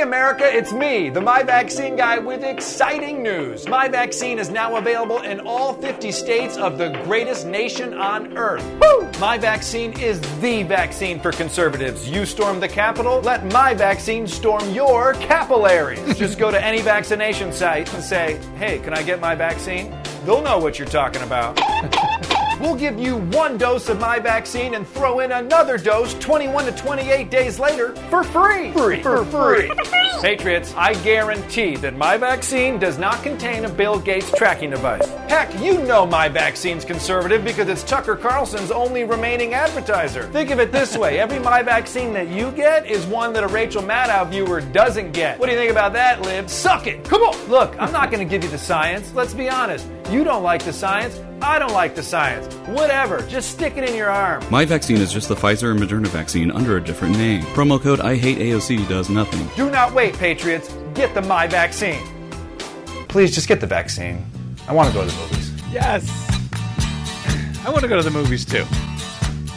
Hey America, it's me, the My Vaccine Guy with exciting news. My Vaccine is now available in all 50 states of the greatest nation on earth. Woo! My Vaccine is the vaccine for conservatives. You storm the Capitol, let My Vaccine storm your capillaries. Just go to any vaccination site and say, hey, can I get my vaccine? They'll know what you're talking about. We'll give you one dose of My Vaccine and throw in another dose 21 to 28 days later for free. For free. Patriots, I guarantee that My Vaccine does not contain a Bill Gates tracking device. Heck, you know My Vaccine's conservative because it's Tucker Carlson's only remaining advertiser. Think of it this way. Every My Vaccine that you get is one that a Rachel Maddow viewer doesn't get. What do you think about that, Lib? Suck it. Come on. Look, I'm not going to give you the science. Let's be honest. You don't like the science. I don't like the science. Whatever. Just stick it in your arm. My Vaccine is just the Pfizer and Moderna vaccine under a different name. Promo code I hate AOC does nothing. Do not wait, Patriots. Get the My Vaccine. Please just get the vaccine. I want to go to the movies. Yes. I want to go to the movies too.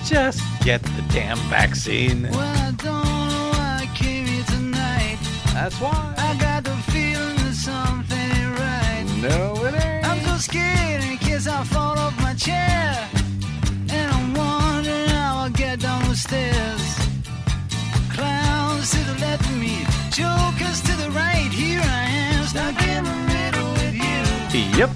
Just get the damn vaccine. Well, I don't know why I came here tonight. That's why. I got the feeling that something ain't right. No, it ain't. I'm so scared in case I fall off my chair. And I'm wondering how I'll get down the stairs. Clowns to the left of me. Jokers to the right. Here I am stuck in the middle with you. Yep.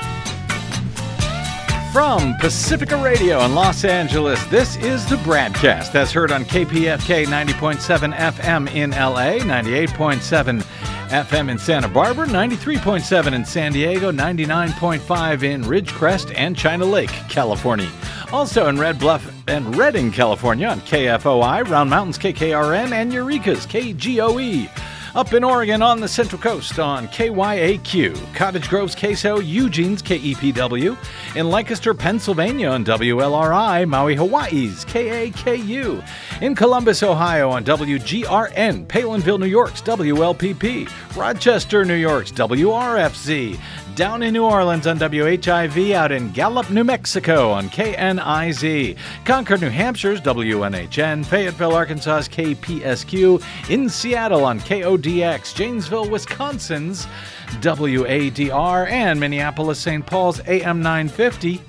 From Pacifica Radio in Los Angeles, this is the BradCast, as heard on KPFK 90.7 FM in LA, 98.7 FM in Santa Barbara, 93.7 in San Diego, 99.5 in Ridgecrest and China Lake, California. Also in Red Bluff and Redding, California on KFOI, Round Mountains KKRN, and Eureka's KGOE. Up in Oregon on the Central Coast on KYAQ, Cottage Grove's KSO, Eugene's KEPW, in Lancaster, Pennsylvania on WLRI, Maui, Hawaii's KAKU, in Columbus, Ohio on WGRN, Palinville, New York's WLPP, Rochester, New York's WRFZ, down in New Orleans on WHIV, out in Gallup, New Mexico on KNIZ, Concord, New Hampshire's WNHN, Fayetteville, Arkansas's KPSQ, in Seattle on KODX, Janesville, Wisconsin's WADR, and Minneapolis, St. Paul's AM 950,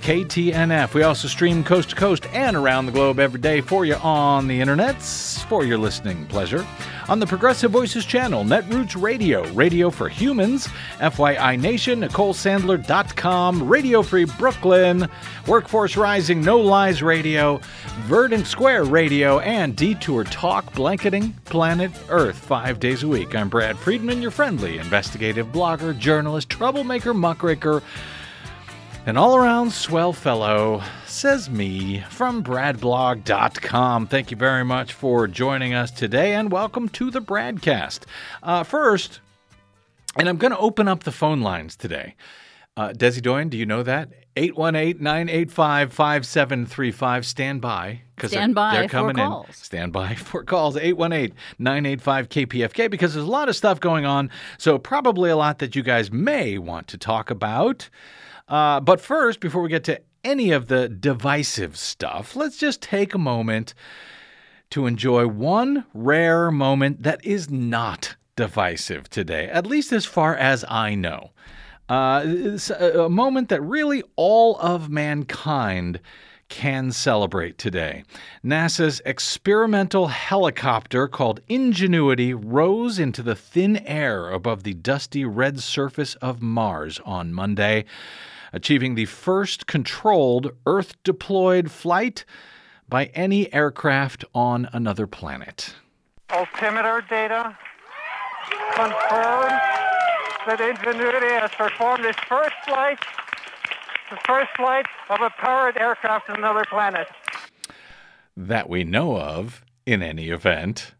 KTNF. We also stream coast to coast and around the globe every day for you on the internets for your listening pleasure. On the Progressive Voices channel, Netroots Radio, Radio for Humans, FYI Nation, NicoleSandler.com, Radio Free Brooklyn, Workforce Rising, No Lies Radio, Verdant Square Radio, and Detour Talk, blanketing planet Earth 5 days a week. I'm Brad Friedman, your friendly investigative blogger, journalist, troublemaker, muckraker, an all-around swell fellow, says me, from bradblog.com. Thank you very much for joining us today, and welcome to the BradCast. First, and I'm going to open up the phone lines today. Desi Doyen, do you know that? 818-985-5735. Stand by. Stand by for calls. In. Stand by for calls. 818-985-KPFK, because there's a lot of stuff going on, so probably a lot that you guys may want to talk about. But first, before we get to any of the divisive stuff, let's just take a moment to enjoy one rare moment that is not divisive today, at least as far as I know. It's a moment that really all of mankind can celebrate today. NASA's experimental helicopter called Ingenuity rose into the thin air above the dusty red surface of Mars on Monday, achieving the first controlled Earth-deployed flight by any aircraft on another planet. Altimeter data confirms that Ingenuity has performed its first flight, the first flight of a powered aircraft on another planet. That we know of, in any event.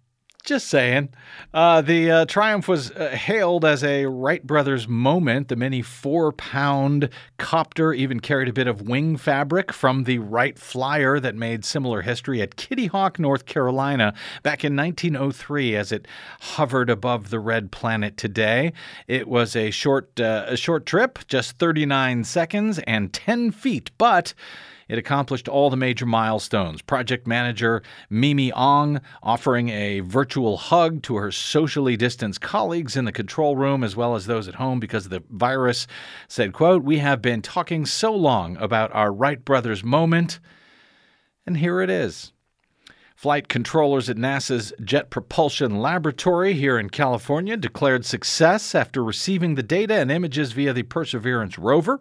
Just saying. The triumph was hailed as a Wright Brothers moment. The mini 4-pound copter even carried a bit of wing fabric from the Wright Flyer that made similar history at Kitty Hawk, North Carolina, back in 1903 as it hovered above the red planet today. It was a short trip, just 39 seconds and 10 feet, but It accomplished all the major milestones. Project manager Mimi Ong offering a virtual hug to her socially distanced colleagues in the control room as well as those at home because of the virus said, quote, "We have been talking so long about our Wright brothers moment, and here it is." Flight controllers at NASA's Jet Propulsion Laboratory here in California declared success after receiving the data and images via the Perseverance rover.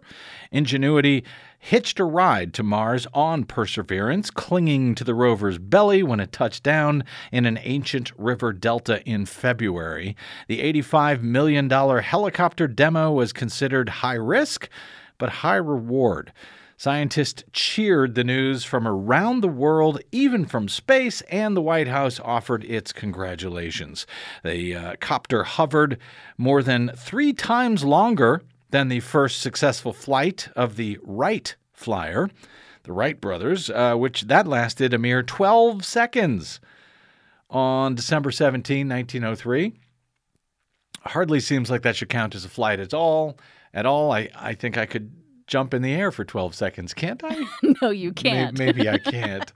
Ingenuity hitched a ride to Mars on Perseverance, clinging to the rover's belly when it touched down in an ancient river delta in February. The $85 million helicopter demo was considered high risk, but high reward. Scientists cheered the news from around the world, even from space, and the White House offered its congratulations. The copter hovered more than 3 times longer than the first successful flight of the Wright Flyer, the Wright brothers, which that lasted a mere 12 seconds on December 17, 1903. Hardly seems like that should count as a flight at all. I think I could jump in the air for 12 seconds, can't I? No, you can't. Maybe I can't.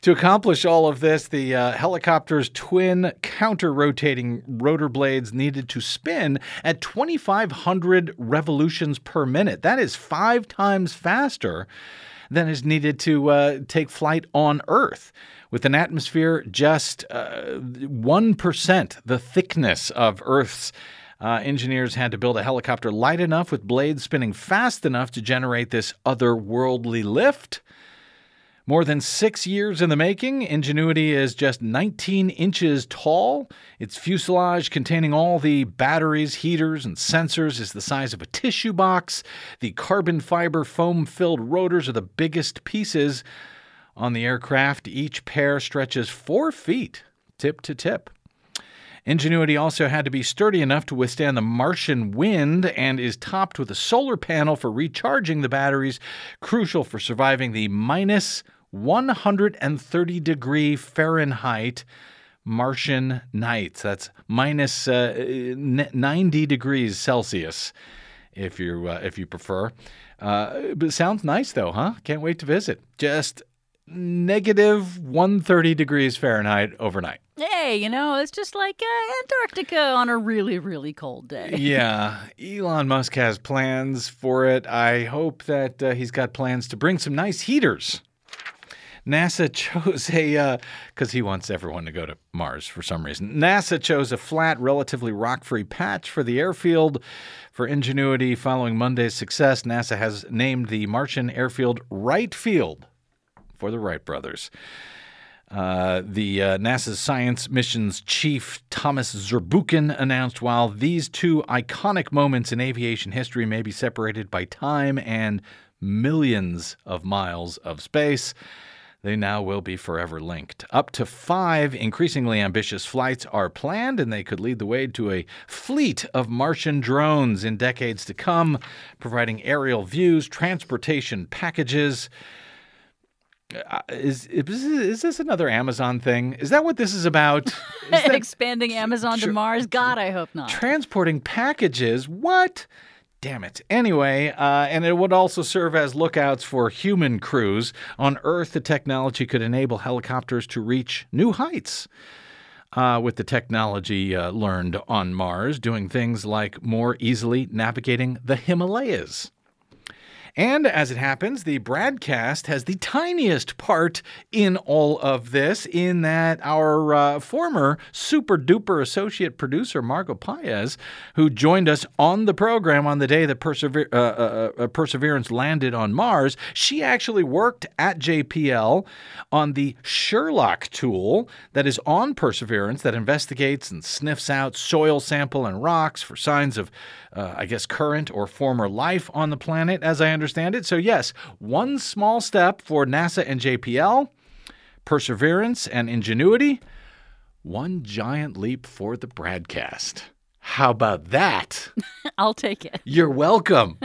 To accomplish all of this, the helicopter's twin counter-rotating rotor blades needed to spin at 2,500 revolutions per minute. That is 5 times faster than is needed to take flight on Earth, with an atmosphere just 1% the thickness of Earth's. Engineers had to build a helicopter light enough with blades spinning fast enough to generate this otherworldly lift. More than 6 years in the making, Ingenuity is just 19 inches tall. Its fuselage, containing all the batteries, heaters, and sensors, is the size of a tissue box. The carbon fiber foam-filled rotors are the biggest pieces on the aircraft. Each pair stretches 4 feet tip to tip. Ingenuity also had to be sturdy enough to withstand the Martian wind and is topped with a solar panel for recharging the batteries, crucial for surviving the minus 130 degree Fahrenheit Martian nights. That's minus 90 degrees Celsius, if you prefer. But sounds nice, though, huh? Can't wait to visit. Just negative 130 degrees Fahrenheit overnight. Hey, you know, it's just like Antarctica on a really, really cold day. Yeah. Elon Musk has plans for it. I hope that he's got plans to bring some nice heaters. NASA chose a, because he wants everyone to go to Mars for some reason. NASA chose a flat, relatively rock-free patch for the airfield. For Ingenuity, following Monday's success, NASA has named the Martian airfield Wright Field for the Wright brothers. The NASA's science missions chief, Thomas Zurbuchen, announced while these two iconic moments in aviation history may be separated by time and millions of miles of space, they now will be forever linked. Up to 5 increasingly ambitious flights are planned, and they could lead the way to a fleet of Martian drones in decades to come, providing aerial views, transportation packages. Is this another Amazon thing? Is that what this is about? Expanding Amazon to Mars? God, I hope not. Transporting packages? What? Damn it. Anyway, and it would also serve as lookouts for human crews. On Earth, the technology could enable helicopters to reach new heights. With the technology learned on Mars, doing things like more easily navigating the Himalayas. And as it happens, the BradCast has the tiniest part in all of this, in that our former super-duper associate producer, Margot Paez, who joined us on the program on the day that Perseverance landed on Mars, she actually worked at JPL on the Sherlock tool that is on Perseverance that investigates and sniffs out soil sample and rocks for signs of, current or former life on the planet, as I understand it. So yes, one small step for NASA and JPL, Perseverance and Ingenuity, one giant leap for the BradCast. How about that? I'll take it. You're welcome.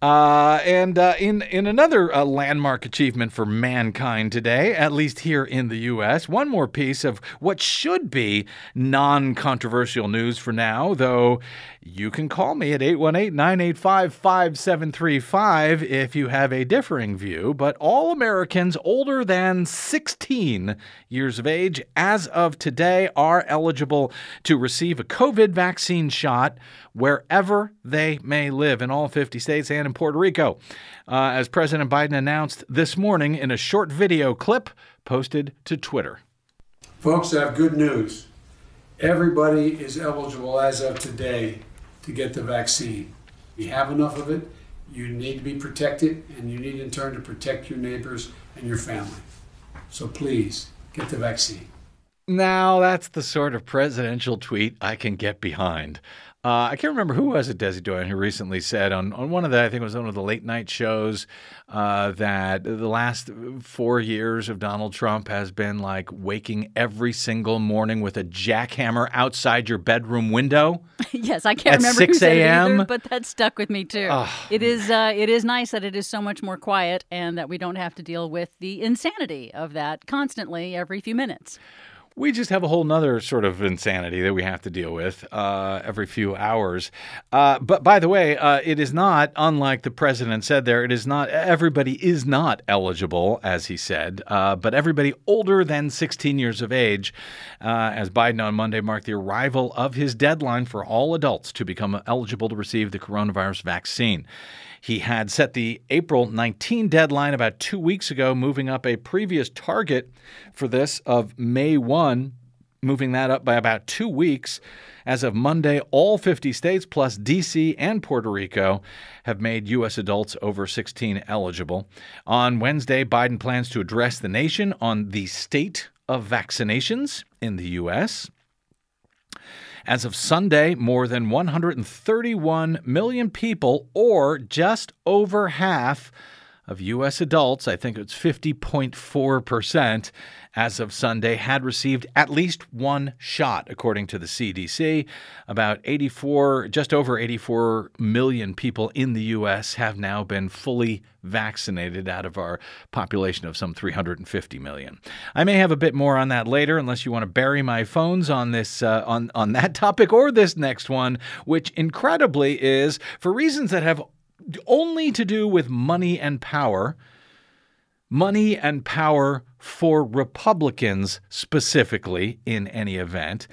And in another landmark achievement for mankind today, at least here in the U.S., one more piece of what should be non-controversial news for now, though you can call me at 818-985-5735 if you have a differing view, but all Americans older than 16 years of age as of today are eligible to receive a COVID vaccine shot wherever they may live in all 50 states and in Puerto Rico. As President Biden announced this morning in a short video clip posted to Twitter. Folks, I have good news. Everybody is eligible as of today to get the vaccine. We have enough of it. You need to be protected, and you need in turn to protect your neighbors and your family. So please get the vaccine. Now that's the sort of presidential tweet I can get behind. I can't remember who was it, Desi Doyen, who recently said on one of the, I think it was one of the late night shows, that the last 4 years of Donald Trump has been like waking every single morning with a jackhammer outside your bedroom window. Yes, I can't remember who said it either, but that stuck with me too. It is nice that it is so much more quiet and that we don't have to deal with the insanity of that constantly every few minutes. We just have a whole nother sort of insanity that we have to deal with every few hours. But by the way, it is not, unlike the president said there, it is not, everybody is not eligible, as he said, but everybody older than 16 years of age, as Biden on Monday marked the arrival of his deadline for all adults to become eligible to receive the coronavirus vaccine. He had set the April 19 deadline about 2 weeks ago, moving up a previous target for this of May 1, moving that up by about 2 weeks. As of Monday, all 50 states plus D.C. and Puerto Rico have made U.S. adults over 16 eligible. On Wednesday, Biden plans to address the nation on the state of vaccinations in the U.S. As of Sunday, more than 131 million people, or just over half of U.S. adults, I think it's 50.4% as of Sunday, had received at least one shot, according to the CDC. About just over 84 million people in the U.S. have now been fully vaccinated out of our population of some 350 million. I may have a bit more on that later, unless you want to bury my phones on this on that topic or this next one, which incredibly is, for reasons that have only to do with money and power for Republicans specifically in any event,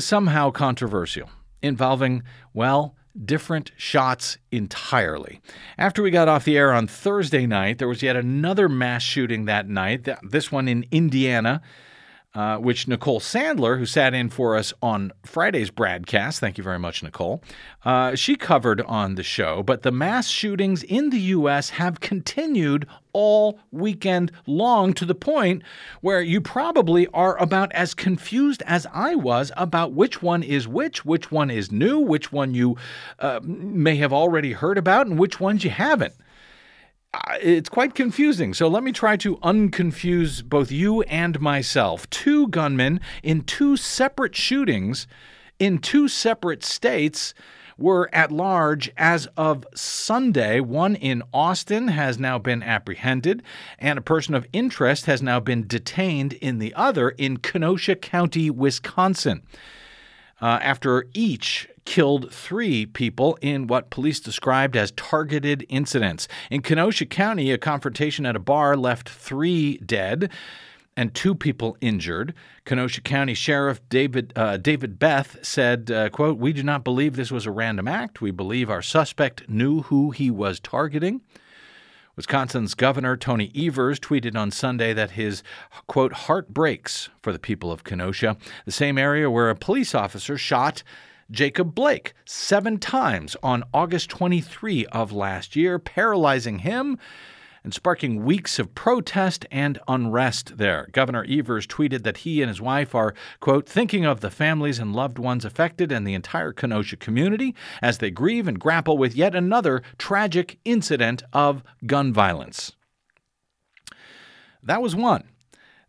somehow controversial, involving, well, different shots entirely. After we got off the air on Thursday night, there was yet another mass shooting that night, this one in Indiana, which Nicole Sandler, who sat in for us on Friday's BradCast, thank you very much, Nicole, she covered on the show. But the mass shootings in the U.S. have continued all weekend long, to the point where you probably are about as confused as I was about which one is which one is new, which one you may have already heard about, and which ones you haven't. It's quite confusing, so let me try to unconfuse both you and myself. Two gunmen in two separate shootings in two separate states were at large as of Sunday. One in Austin has now been apprehended, and a person of interest has now been detained in the other in Kenosha County, Wisconsin, after each killed three people in what police described as targeted incidents. In Kenosha County, a confrontation at a bar left three dead and two people injured. Kenosha County Sheriff David Beth said, quote, "We do not believe this was a random act. We believe our suspect knew who he was targeting." Wisconsin's Governor Tony Evers tweeted on Sunday that his, quote, "heart breaks for the people of Kenosha," the same area where a police officer shot Jacob Blake 7 times on August 23 of last year, paralyzing him and sparking weeks of protest and unrest there. Governor Evers tweeted that he and his wife are, quote, "thinking of the families and loved ones affected and the entire Kenosha community as they grieve and grapple with yet another tragic incident of gun violence." That was one.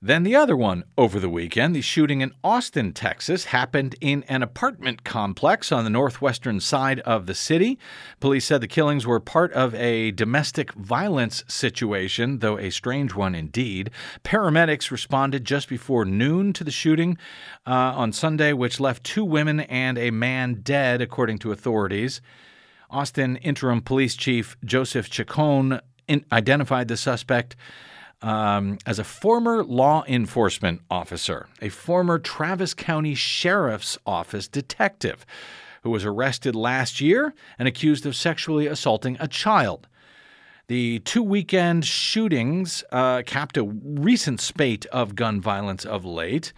Then the other one over the weekend, the shooting in Austin, Texas, happened in an apartment complex on the northwestern side of the city. Police said the killings were part of a domestic violence situation, though a strange one indeed. Paramedics responded just before noon to the shooting on Sunday, which left two women and a man dead, according to authorities. Austin Interim Police Chief Joseph Chacon identified the suspect as a former law enforcement officer, a former Travis County Sheriff's Office detective who was arrested last year and accused of sexually assaulting a child. The two weekend shootings capped a recent spate of gun violence of late.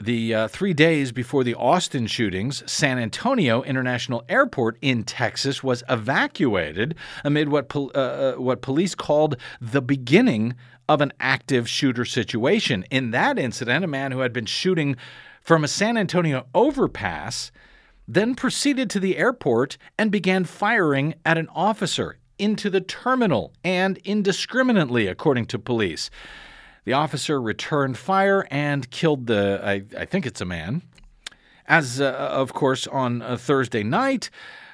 The 3 days before the Austin shootings, San Antonio International Airport in Texas was evacuated amid what police called the beginning of an active shooter situation. In that incident, a man who had been shooting from a San Antonio overpass then proceeded to the airport and began firing at an officer into the terminal and indiscriminately, according to police. The officer returned fire and killed the, I think it's a man. As, of course, on a Thursday night,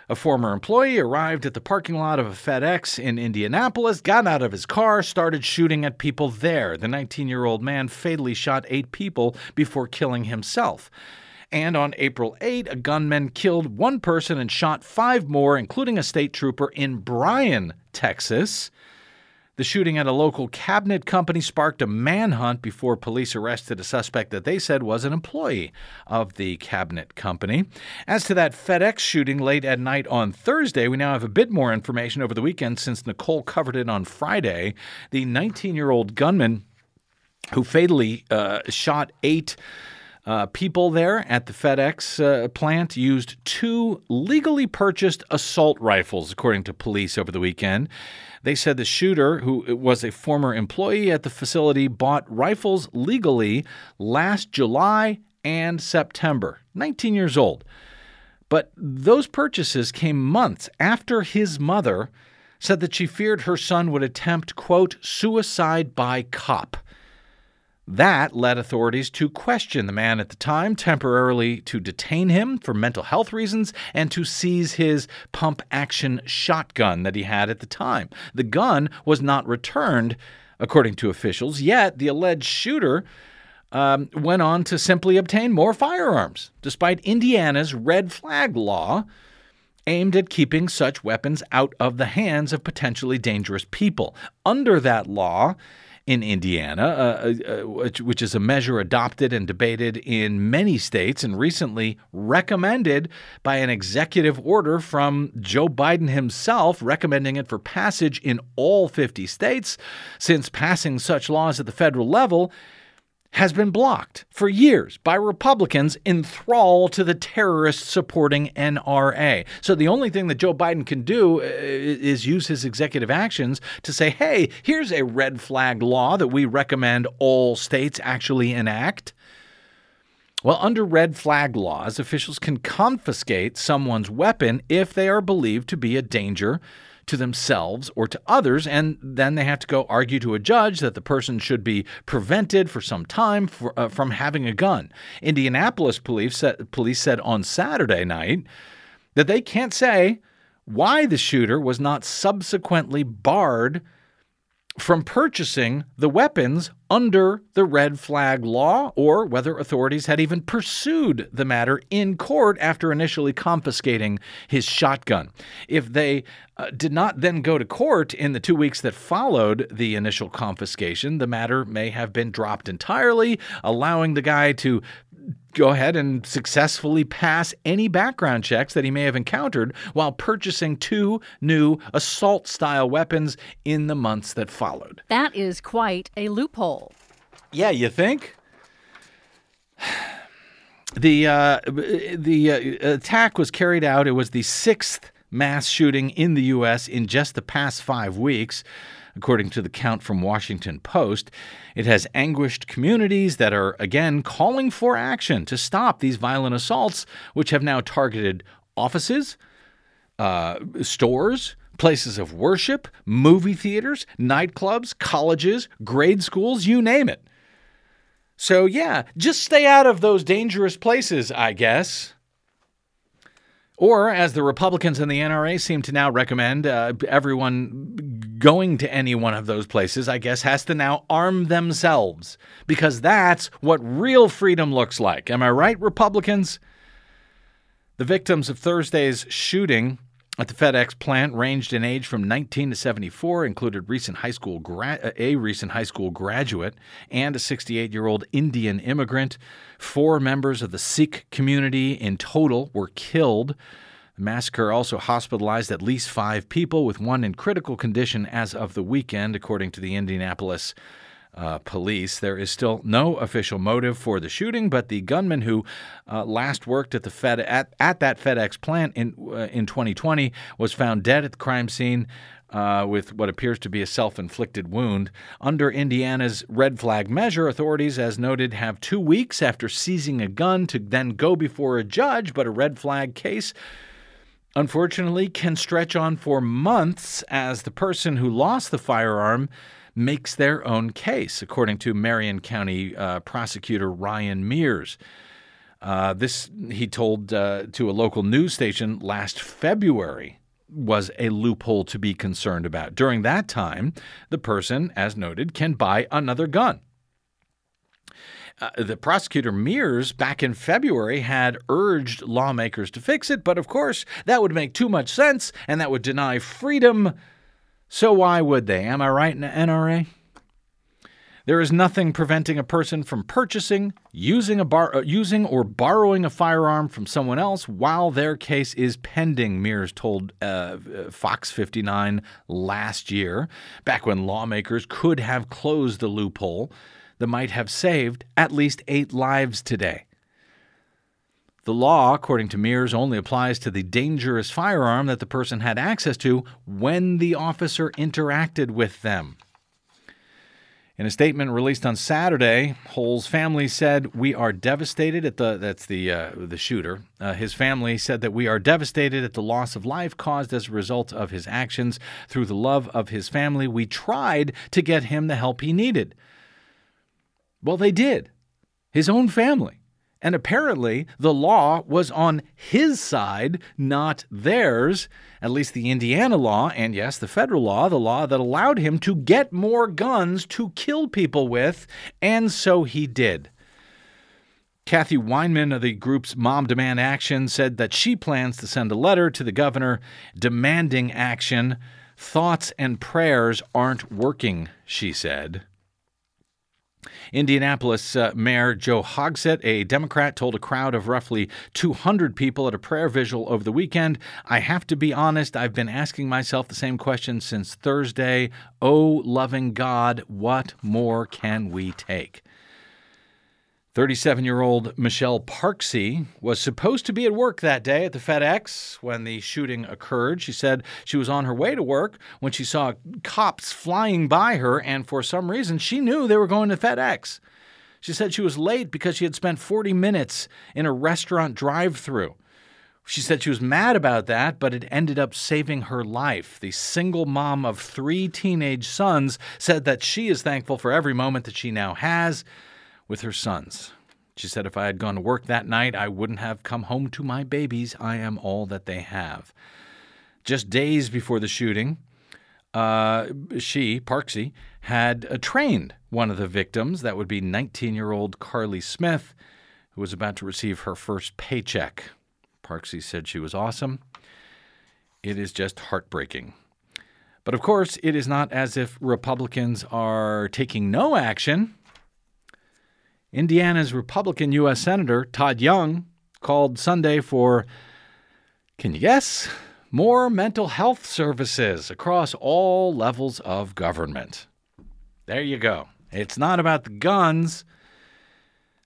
a former employee arrived at the parking lot of a FedEx in Indianapolis, got out of his car, started shooting at people there. The 19-year-old man fatally shot 8 people before killing himself. And on April 8, a gunman killed 1 person and shot 5 more, including a state trooper in Brian, Texas. The shooting at a local cabinet company sparked a manhunt before police arrested a suspect that they said was an employee of the cabinet company. As to that FedEx shooting late at night on Thursday, we now have a bit more information over the weekend since Nicole covered it on Friday. The 19-year-old gunman who fatally shot 8 people there at the FedEx plant used 2 legally purchased assault rifles, according to police over the weekend. They said the shooter, who was a former employee at the facility, bought rifles legally last July and September, 19 years old. But those purchases came months after his mother said that she feared her son would attempt, quote, suicide by cop. That led authorities to question the man at the time, temporarily to detain him for mental health reasons and to seize his pump-action shotgun that he had at the time. The gun was not returned, according to officials, yet the alleged shooter went on to simply obtain more firearms, despite Indiana's red flag law aimed at keeping such weapons out of the hands of potentially dangerous people. Under that law, in Indiana, which is a measure adopted and debated in many states and recently recommended by an executive order from Joe Biden himself, recommending it for passage in all 50 states, since passing such laws at the federal level has been blocked for years by Republicans in thrall to the terrorists supporting NRA. So the only thing that Joe Biden can do is use his executive actions to say, hey, here's a red flag law that we recommend all states actually enact. Well, under red flag laws, officials can confiscate someone's weapon if they are believed to be a danger to themselves or to others, and then they have to go argue to a judge that the person should be prevented for some time from having a gun. Indianapolis police said on Saturday night that they can't say why the shooter was not subsequently barred from purchasing the weapons under the red flag law, or whether authorities had even pursued the matter in court after initially confiscating his shotgun. If they did not then go to court in the 2 weeks that followed the initial confiscation, the matter may have been dropped entirely, allowing the guy to go ahead and successfully pass any background checks that he may have encountered while purchasing 2 new assault-style weapons in the months that followed. That is quite a loophole. Yeah, you think? The attack was carried out. It was the 6th mass shooting in the U.S. in just the past 5 weeks. According to the count from Washington Post, it has anguished communities that are, again, calling for action to stop these violent assaults, which have now targeted offices, stores, places of worship, movie theaters, nightclubs, colleges, grade schools, you name it. So yeah, just stay out of those dangerous places, I guess. Or, as the Republicans and the NRA seem to now recommend, everyone going to any one of those places, I guess, has to now arm themselves. Because that's what real freedom looks like. Am I right, Republicans? The victims of Thursday's shooting at the FedEx plant ranged in age from 19 to 74, included a recent high school graduate and a 68-year-old Indian immigrant. 4 members of the Sikh community in total were killed. The massacre also hospitalized at least 5 people, with 1 in critical condition as of the weekend, according to the Indianapolis police. There is still no official motive for the shooting, but the gunman who last worked at the that FedEx plant in 2020 was found dead at the crime scene with what appears to be a self-inflicted wound. Under Indiana's red flag measure, authorities, as noted, have 2 weeks after seizing a gun to then go before a judge, but a red flag case, unfortunately, can stretch on for months as the person who lost the firearm makes their own case, according to Marion County prosecutor Ryan Mears. This, he told to a local news station last February, was a loophole to be concerned about. During that time, the person, as noted, can buy another gun. The prosecutor Mears, back in February, had urged lawmakers to fix it, but of course, that would make too much sense, and that would deny freedom. So why would they? Am I right, NRA? There is nothing preventing a person from purchasing, using or borrowing a firearm from someone else while their case is pending, Mears told Fox 59 last year, back when lawmakers could have closed the loophole that might have saved at least 8 lives today. The law, according to Mears, only applies to the dangerous firearm that the person had access to when the officer interacted with them. In a statement released on Saturday, Hole's family said, "We are devastated at the—" that's the shooter. His family said that we are devastated at the loss of life caused as a result of his actions. Through the love of his family, we tried to get him the help he needed. Well, they did. His own family. And apparently, the law was on his side, not theirs, at least the Indiana law, and yes, the federal law, the law that allowed him to get more guns to kill people with, and so he did. Kathy Weinman of the group's Mom Demand Action said that she plans to send a letter to the governor demanding action. Thoughts and prayers aren't working, she said. Indianapolis Mayor Joe Hogsett, a Democrat, told a crowd of roughly 200 people at a prayer vigil over the weekend, "I have to be honest, I've been asking myself the same question since Thursday. Oh, loving God, what more can we take?" 37-year-old Michelle Parksey was supposed to be at work that day at the FedEx when the shooting occurred. She said she was on her way to work when she saw cops flying by her, and for some reason she knew they were going to FedEx. She said she was late because she had spent 40 minutes in a restaurant drive-thru. She said she was mad about that, but it ended up saving her life. The single mom of 3 teenage sons said that she is thankful for every moment that she now has with her sons. She said, "If I had gone to work that night, I wouldn't have come home to my babies. I am all that they have." Just days before the shooting, she, Parksey, had trained one of the victims. That would be 19-year-old Carly Smith, who was about to receive her first paycheck. Parksey said she was awesome. "It is just heartbreaking." But of course, it is not as if Republicans are taking no action. Indiana's Republican U.S. Senator Todd Young called Sunday for, can you guess, more mental health services across all levels of government. There you go. It's not about the guns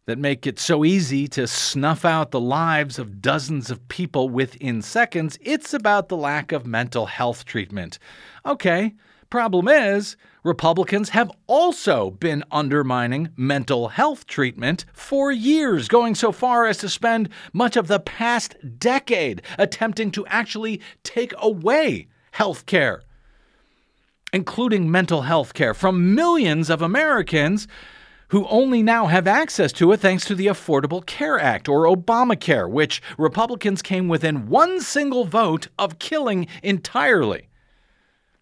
that make it so easy to snuff out the lives of dozens of people within seconds. It's about the lack of mental health treatment. Okay. Problem is, Republicans have also been undermining mental health treatment for years, going so far as to spend much of the past decade attempting to actually take away health care, including mental health care, from millions of Americans who only now have access to it thanks to the Affordable Care Act, or Obamacare, which Republicans came within one single vote of killing entirely.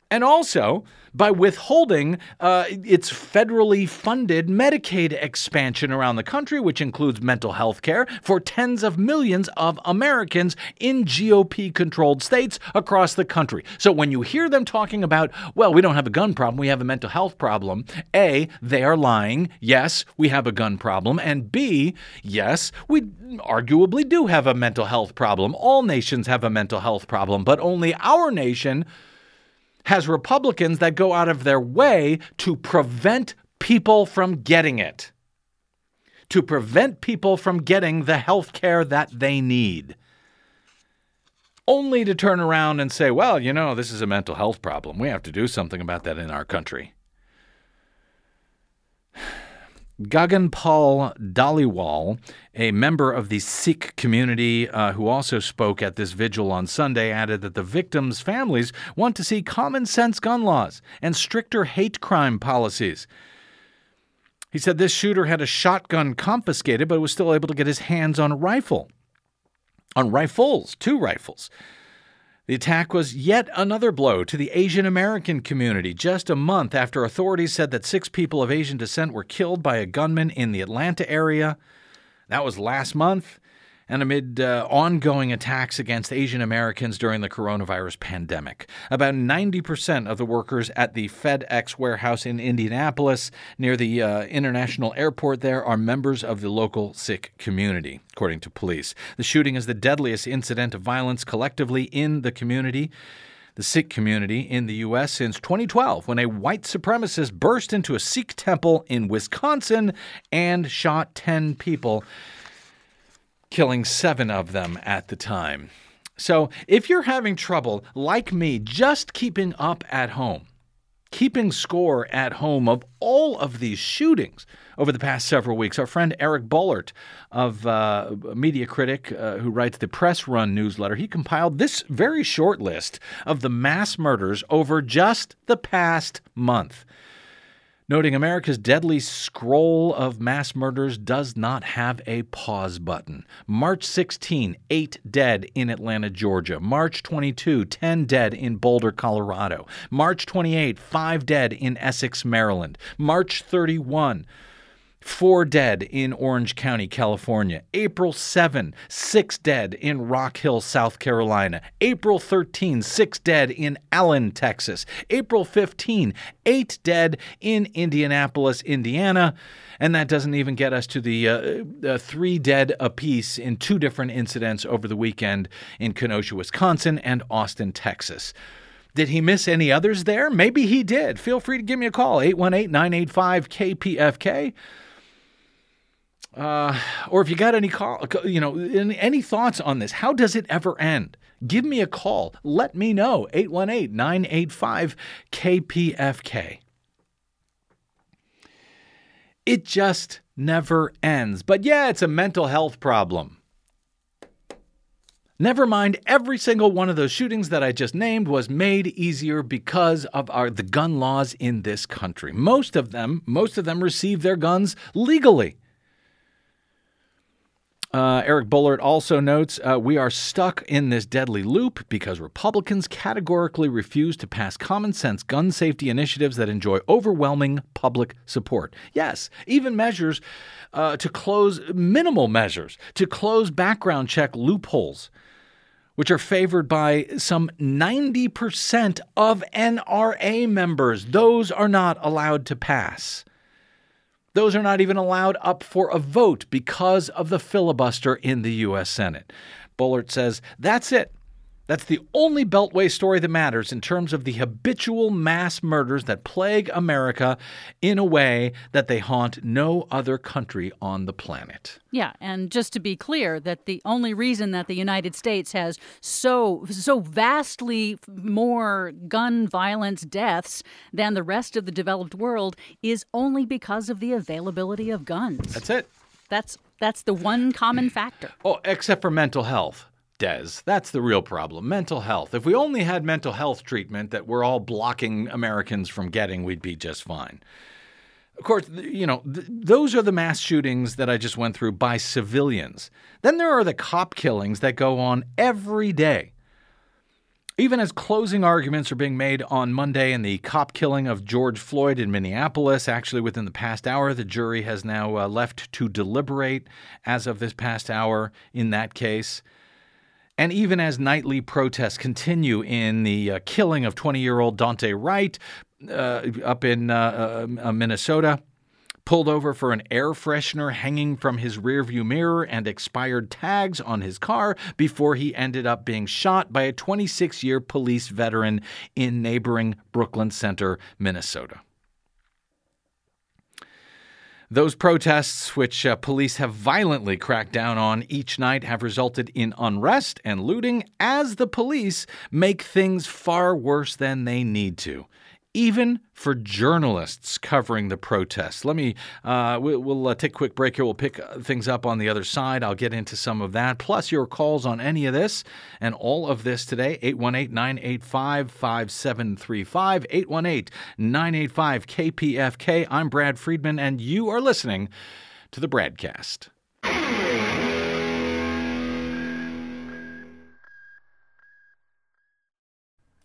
And also by withholding its federally funded Medicaid expansion around the country, which includes mental health care for tens of millions of Americans in GOP-controlled states across the country. So when you hear them talking about, well, we don't have a gun problem, we have a mental health problem, A, they are lying. Yes, we have a gun problem. And B, yes, we arguably do have a mental health problem. All nations have a mental health problem, but only our nation has Republicans that go out of their way to prevent people from getting it, to prevent people from getting the health care that they need, only to turn around and say, well, you know, this is a mental health problem. We have to do something about that in our country. Gagan Paul Dhaliwal, a member of the Sikh community who also spoke at this vigil on Sunday, added that the victims' families want to see common sense gun laws and stricter hate crime policies. He said this shooter had a shotgun confiscated, but was still able to get his hands on a rifle, two rifles. The attack was yet another blow to the Asian American community, just a month after authorities said that 6 people of Asian descent were killed by a gunman in the Atlanta area. That was last month, and amid ongoing attacks against Asian Americans during the coronavirus pandemic. About 90% of the workers at the FedEx warehouse in Indianapolis near the international airport there are members of the local Sikh community, according to police. The shooting is the deadliest incident of violence collectively in the community, the Sikh community in the U.S. since 2012, when a white supremacist burst into a Sikh temple in Wisconsin and shot 10 people, killing 7 of them at the time. So if you're having trouble, like me, just keeping up at home, keeping score at home of all of these shootings over the past several weeks, our friend Eric Bullard of Media Critic, who writes the Press Run newsletter, he compiled this very short list of the mass murders over just the past month, noting America's deadly scroll of mass murders does not have a pause button. March 16, 8 dead in Atlanta, Georgia. March 22, 10 dead in Boulder, Colorado. March 28, 5 dead in Essex, Maryland. March 31, 4 dead in Orange County, California. April 7, 6 dead in Rock Hill, South Carolina. April 13, 6 dead in Allen, Texas. April 15, 8 dead in Indianapolis, Indiana. And that doesn't even get us to the 3 dead apiece in 2 different incidents over the weekend in Kenosha, Wisconsin and Austin, Texas. Did he miss any others there? Maybe he did. Feel free to give me a call, 818-985-KPFK. Or if you got any call, you know, any thoughts on this, how does it ever end? Give me a call. Let me know. 818-985-KPFK. It just never ends. But yeah, it's a mental health problem. Never mind, every single one of those shootings that I just named was made easier because of the gun laws in this country. Most of them receive their guns legally. Eric Bullard also notes, we are stuck in this deadly loop because Republicans categorically refuse to pass common sense gun safety initiatives that enjoy overwhelming public support. Yes, even measures to close background check loopholes, which are favored by some 90% of NRA members. Those are not allowed to pass. Those are not even allowed up for a vote because of the filibuster in the U.S. Senate. Bullard says, that's it. That's the only Beltway story that matters in terms of the habitual mass murders that plague America in a way that they haunt no other country on the planet. Yeah, and just to be clear, that the only reason that the United States has so vastly more gun violence deaths than the rest of the developed world is only because of the availability of guns. That's it. That's the one common factor. Oh, except for mental health. Des, that's the real problem. Mental health. If we only had mental health treatment that we're all blocking Americans from getting, we'd be just fine. Of course, you know, those are the mass shootings that I just went through by civilians. Then there are the cop killings that go on every day. Even as closing arguments are being made on Monday in the cop killing of George Floyd in Minneapolis, actually within the past hour, the jury has now left to deliberate as of this past hour in that case. And even as nightly protests continue in the killing of 20-year-old Dante Wright up in Minnesota, pulled over for an air freshener hanging from his rearview mirror and expired tags on his car before he ended up being shot by a 26-year police veteran in neighboring Brooklyn Center, Minnesota. Those protests, which police have violently cracked down on each night, have resulted in unrest and looting as the police make things far worse than they need to. Even for journalists covering the protests. Let me, we'll take a quick break here. We'll pick things up on the other side. I'll get into some of that. Plus your calls on any of this and all of this today, 818-985-5735, 818-985-KPFK. I'm Brad Friedman, and you are listening to the BradCast.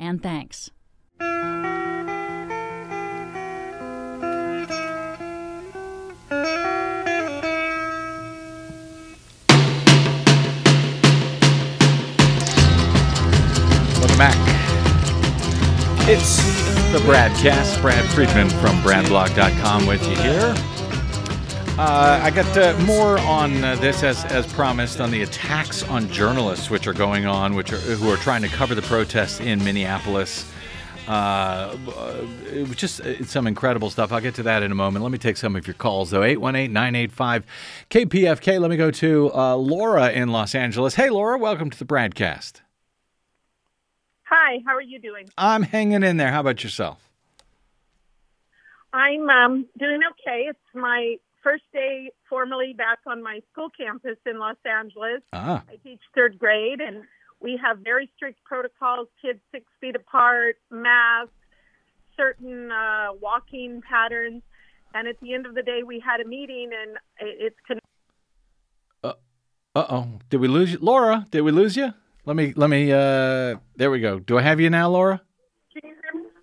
And thanks. Welcome back. It's the BradCast. Brad Friedman from BradBlog.com with you here. I got more on this, as promised, on the attacks on journalists which are going on, who are trying to cover the protests in Minneapolis. It was just some incredible stuff. I'll get to that in a moment. Let me take some of your calls, though. 818-985-KPFK. Let me go to Laura in Los Angeles. Hey, Laura, welcome to the BradCast. Hi, how are you doing? I'm hanging in there. How about yourself? I'm doing okay. It's my first day formally back on my school campus in Los Angeles. Ah. I teach third grade, and we have very strict protocols, kids 6 feet apart, masks, certain walking patterns. And at the end of the day, we had a meeting, and it's... Uh-oh. Did we lose you? Laura, did we lose you? Let me there we go. Do I have you now, Laura?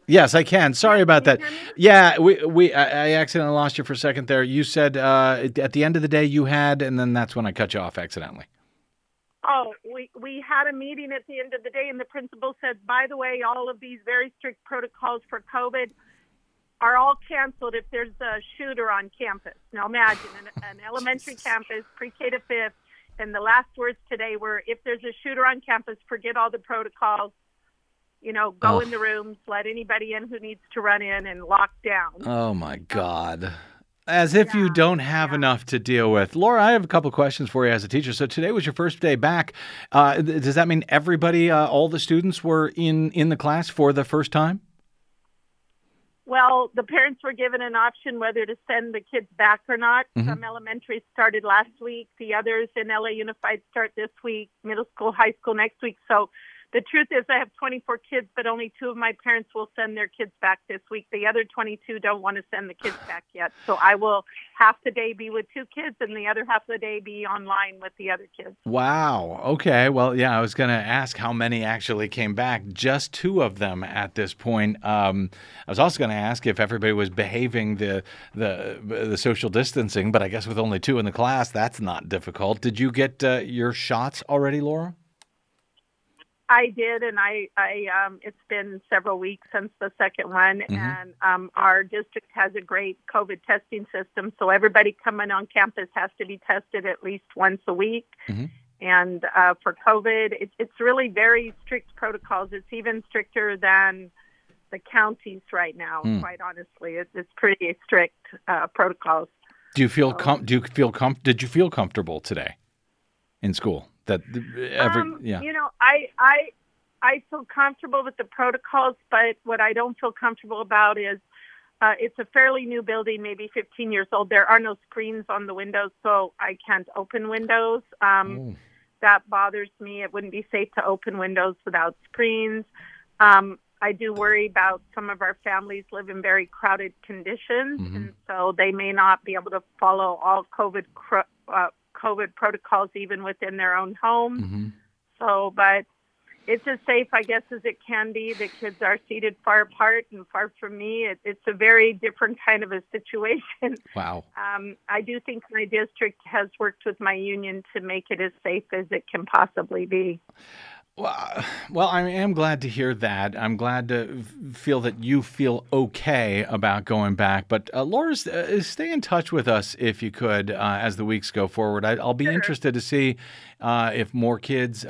Yes, I can. Sorry about that. Yeah, I accidentally lost you for a second there. You said at the end of the day you had, and then that's when I cut you off accidentally. Oh, we had a meeting at the end of the day, and the principal said, by the way, all of these very strict protocols for COVID are all canceled if there's a shooter on campus. Now imagine an elementary campus, pre-K to 5th, and the last words today were, if there's a shooter on campus, forget all the protocols. You know, go in the rooms, let anybody in who needs to run in, and lock down. Oh, my God. As if you don't have enough to deal with. Laura, I have a couple questions for you as a teacher. So today was your first day back. Does that mean everybody, all the students were in the class for the first time? Well, the parents were given an option whether to send the kids back or not. Mm-hmm. Some elementary started last week. The others in LA Unified start this week, middle school, high school next week. So the truth is I have 24 kids, but only 2 of my parents will send their kids back this week. The other 22 don't want to send the kids back yet. So I will half the day be with 2 kids and the other half of the day be online with the other kids. Wow. Okay. Well, yeah, I was going to ask how many actually came back. Just 2 of them at this point. I was also going to ask if everybody was behaving the social distancing, but I guess with only 2 in the class, that's not difficult. Did you get your shots already, Laura? I did, and I it's been several weeks since the second one, mm-hmm. and our district has a great COVID testing system, so everybody coming on campus has to be tested at least once a week, mm-hmm. and for COVID, it's really very strict protocols. It's even stricter than the counties right now. Quite honestly, it's pretty strict protocols. Do you feel Did you feel comfortable today in school? That you know, I feel comfortable with the protocols, but what I don't feel comfortable about is it's a fairly new building, maybe 15 years old. There are no screens on the windows, so I can't open windows. That bothers me. It wouldn't be safe to open windows without screens. I do worry about some of our families live in very crowded conditions, and so they may not be able to follow all COVID protocols even within their own home. So, but it's as safe, I guess, as it can be. The kids are seated far apart and far from me. It's a very different kind of a situation. Wow. I do think my district has worked with my union to make it as safe as it can possibly be. Well, I am glad to hear that. I'm glad to feel that you feel okay about going back. But Laura, stay in touch with us if you could as the weeks go forward. I'll be interested to see if more kids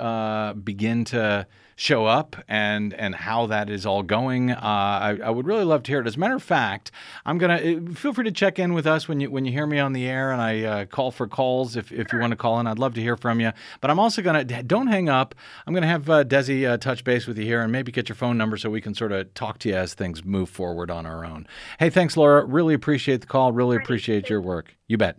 begin to show up and how that is all going. I would really love to hear it. As a matter of fact, I'm going to feel free to check in with us when you hear me on the air and I call for calls. If you want to call in, I'd love to hear from you. But I'm also going to, don't hang up. I'm going to have Desi touch base with you here and maybe get your phone number so we can sort of talk to you as things move forward on our own. Hey, thanks, Laura. Really appreciate the call. Really appreciate your work. You bet.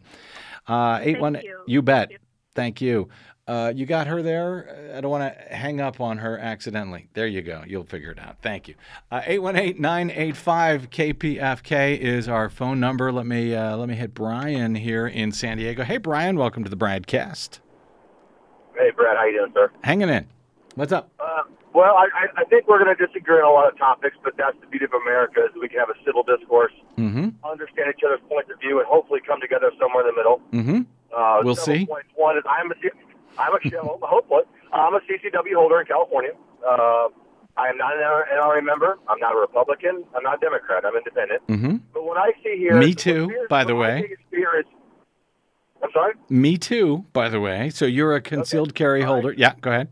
You bet. Thank you. You got her there? I don't want to hang up on her accidentally. There you go. You'll figure it out. Thank you. 818-985-KPFK is our phone number. Let me hit Brian here in San Diego. Hey, Brian. Welcome to the BradCast. Hey, Brad. How you doing, sir? Hanging in. What's up? Well, I think we're going to disagree on a lot of topics, but that's the beauty of America is that we can have a civil discourse, understand each other's points of view, and hopefully come together somewhere in the middle. We'll see. Points. One is I'm hopeless. I'm a CCW holder in California. I am not an NRA member. I'm not a Republican. I'm not a Democrat. I'm independent. But what I see here... Me too, by the way. I'm sorry? Me too, by the way. So you're a concealed carry holder. Yeah, go ahead.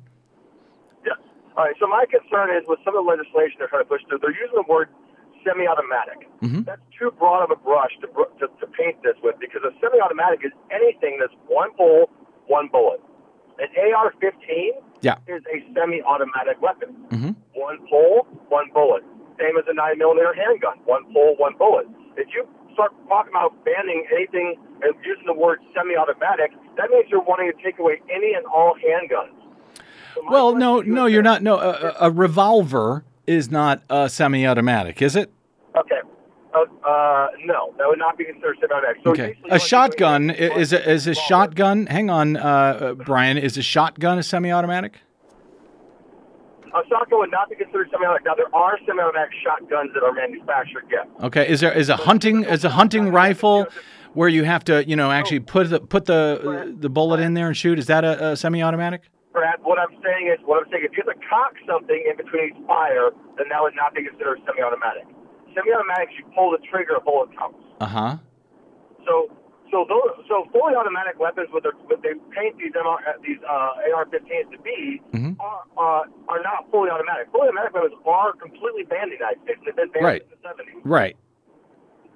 Yeah. All right, so my concern is with some of the legislation they're trying to push through, they're using the word semi-automatic. That's too broad of a brush to paint this with, because a semi-automatic is anything that's one pull, one bullet. An AR-15 is a semi-automatic weapon. One pull, one bullet. Same as a 9mm handgun. One pull, one bullet. If you start talking about banning anything and using the word semi-automatic, that means you're wanting to take away any and all handguns. So well, no, you're not. No, a revolver is not a semi-automatic, is it? Okay. No, that would not be considered semi-automatic. So okay. A shotgun is a shotgun. Hang on, Brian. Is a shotgun a semi-automatic? A shotgun would not be considered semi-automatic. Now there are semi-automatic shotguns that are manufactured. Yeah. Okay. Is a hunting rifle where you have to actually put the bullet in there and shoot? Is that a semi-automatic? Brad, what I'm saying, if you have to cock something in between each fire, then that would not be considered semi-automatic. Semi-automatics, you pull the trigger, a bullet comes. So fully automatic weapons, what they paint these AR-15s to be, are not fully automatic. Fully automatic weapons are completely banned in the United States. They've been banned since the 70s. Right.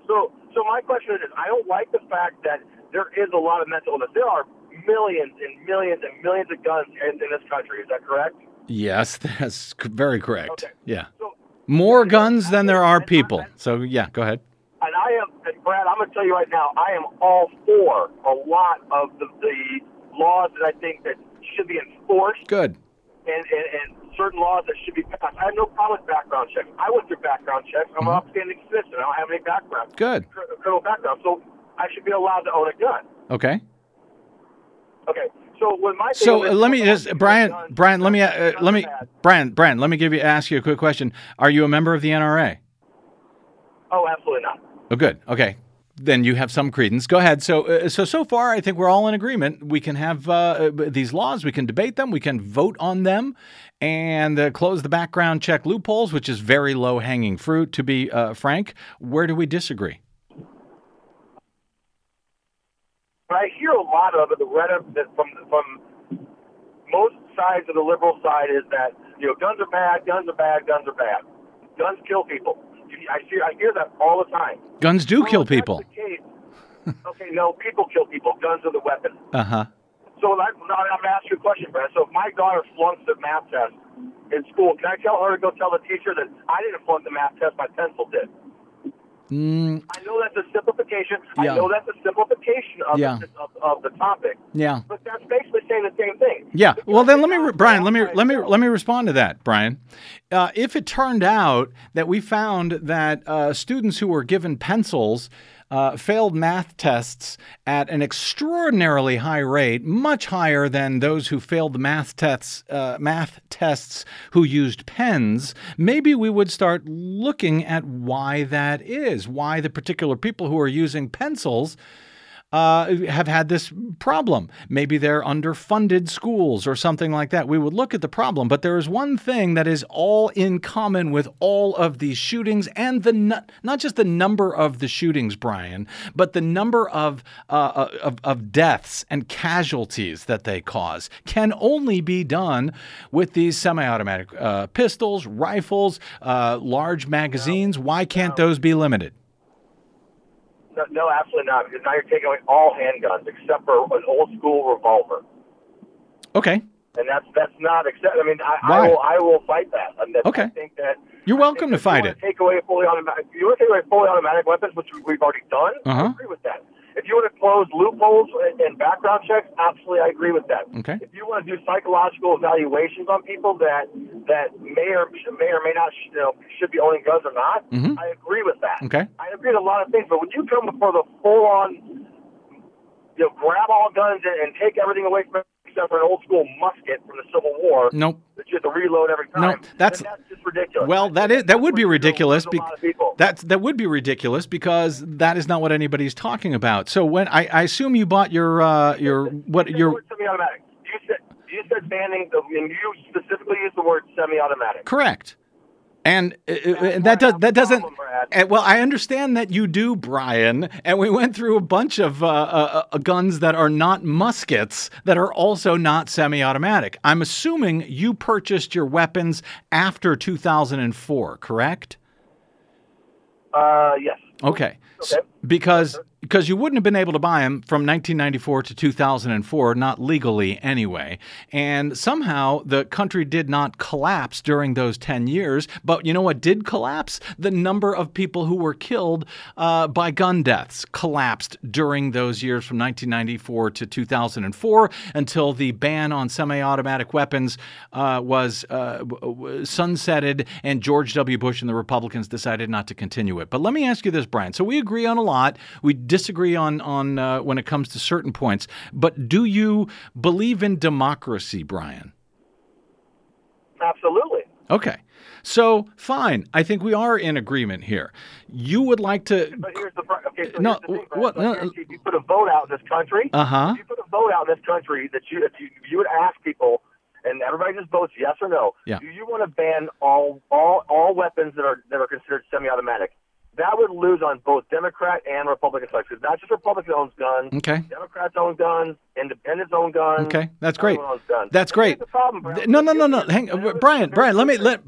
So my question is, I don't like the fact that there is a lot of mental illness. There are millions and millions and millions of guns in this country. Is that correct? Yes, that's very correct. Okay. Yeah. So, more guns than there are people. So, yeah, go ahead. And Brad, I'm going to tell you right now, I am all for a lot of the laws that I think that should be enforced. Good. And certain laws that should be passed. I have no problem with background checks. I went through background checks. I'm an upstanding citizen. I don't have any background. Good. Criminal background. So I should be allowed to own a gun. Okay. So let me just, Brian, let me, Brian, let me ask you a quick question. Are you a member of the NRA? Oh, absolutely not. Oh, good. Okay. Then you have some credence. Go ahead. So far, I think we're all in agreement. We can have these laws. We can debate them. We can vote on them and close the background check loopholes, which is very low hanging fruit, to be frank. Where do we disagree? But I hear a lot of it, the rhetoric that from most sides of the liberal side is that guns are bad, guns are bad, guns are bad. guns kill people. I hear that all the time. Guns do kill people. That's the case. Okay, no, people kill people. Guns are the weapon. Uh-huh. So I'm going to ask you a question, Brad. So if my daughter flunks the math test in school, can I tell her to go tell the teacher that I didn't flunk the math test, my pencil did? Mm. I know that's a simplification. Yeah. I know that's a simplification of the topic. Yeah. But that's basically saying the same thing. Yeah. Well, then let me respond to that, Brian. If it turned out that we found that students who were given pencils failed math tests at an extraordinarily high rate, much higher than those who failed the math tests who used pens, maybe we would start looking at why that is, why the particular people who are using pencils have had this problem. Maybe they're underfunded schools or something like that. We would look at the problem, but there is one thing that is all in common with all of these shootings, and not just the number of the shootings, Brian, but the number of deaths and casualties that they cause can only be done with these semi-automatic pistols, rifles, large magazines. No. Why can't those be limited? No, absolutely not, because now you're taking away all handguns except for an old-school revolver. Okay. And that's not acceptable. I mean, I will fight that. Okay. I think that you're welcome to fight it. If you want to take away fully automatic weapons, which we've already done, I agree with that. If you want to close loopholes and background checks, absolutely, I agree with that. Okay. If you want to do psychological evaluations on people that may or may not should be owning guns or not, mm-hmm. I agree with that. Okay. I agree with a lot of things, but when you come before the full-on, grab all guns and take everything away from except for an old-school musket from the Civil War. Nope. That you have to reload every time. Nope. That's just ridiculous. Well, that would be ridiculous. That would be ridiculous because that is not what anybody's talking about. So when I assume you bought your semi-automatic. You said banning, and you specifically used the word semi-automatic. Correct. And that doesn't, I understand that you do, Brian, and we went through a bunch of guns that are not muskets that are also not semi-automatic. I'm assuming you purchased your weapons after 2004, correct? Yes. Okay. Because you wouldn't have been able to buy them from 1994 to 2004, not legally anyway. And somehow the country did not collapse during those 10 years. But you know what did collapse? The number of people who were killed by gun deaths collapsed during those years from 1994 to 2004 until the ban on semi-automatic weapons was sunsetted and George W. Bush and the Republicans decided not to continue it. But let me ask you this, Brian. So we agree on a lot. We disagree on when it comes to certain points, but do you believe in democracy, Brian? Absolutely. Okay. So, fine. I think we are in agreement here. You would like to... But here's the problem. Okay, so no, here's the thing, if you put a vote out in this country, if you put a vote out in this country that you would ask people, and everybody just votes yes or no, do you want to ban all weapons that are considered semi-automatic? That would lose on both Democrat and Republican sides. Because not just Republicans own guns. Okay. Democrats own guns. Independents own guns. Okay, that's great. That's great. That's the problem, Brian. No. Hang on. Brian,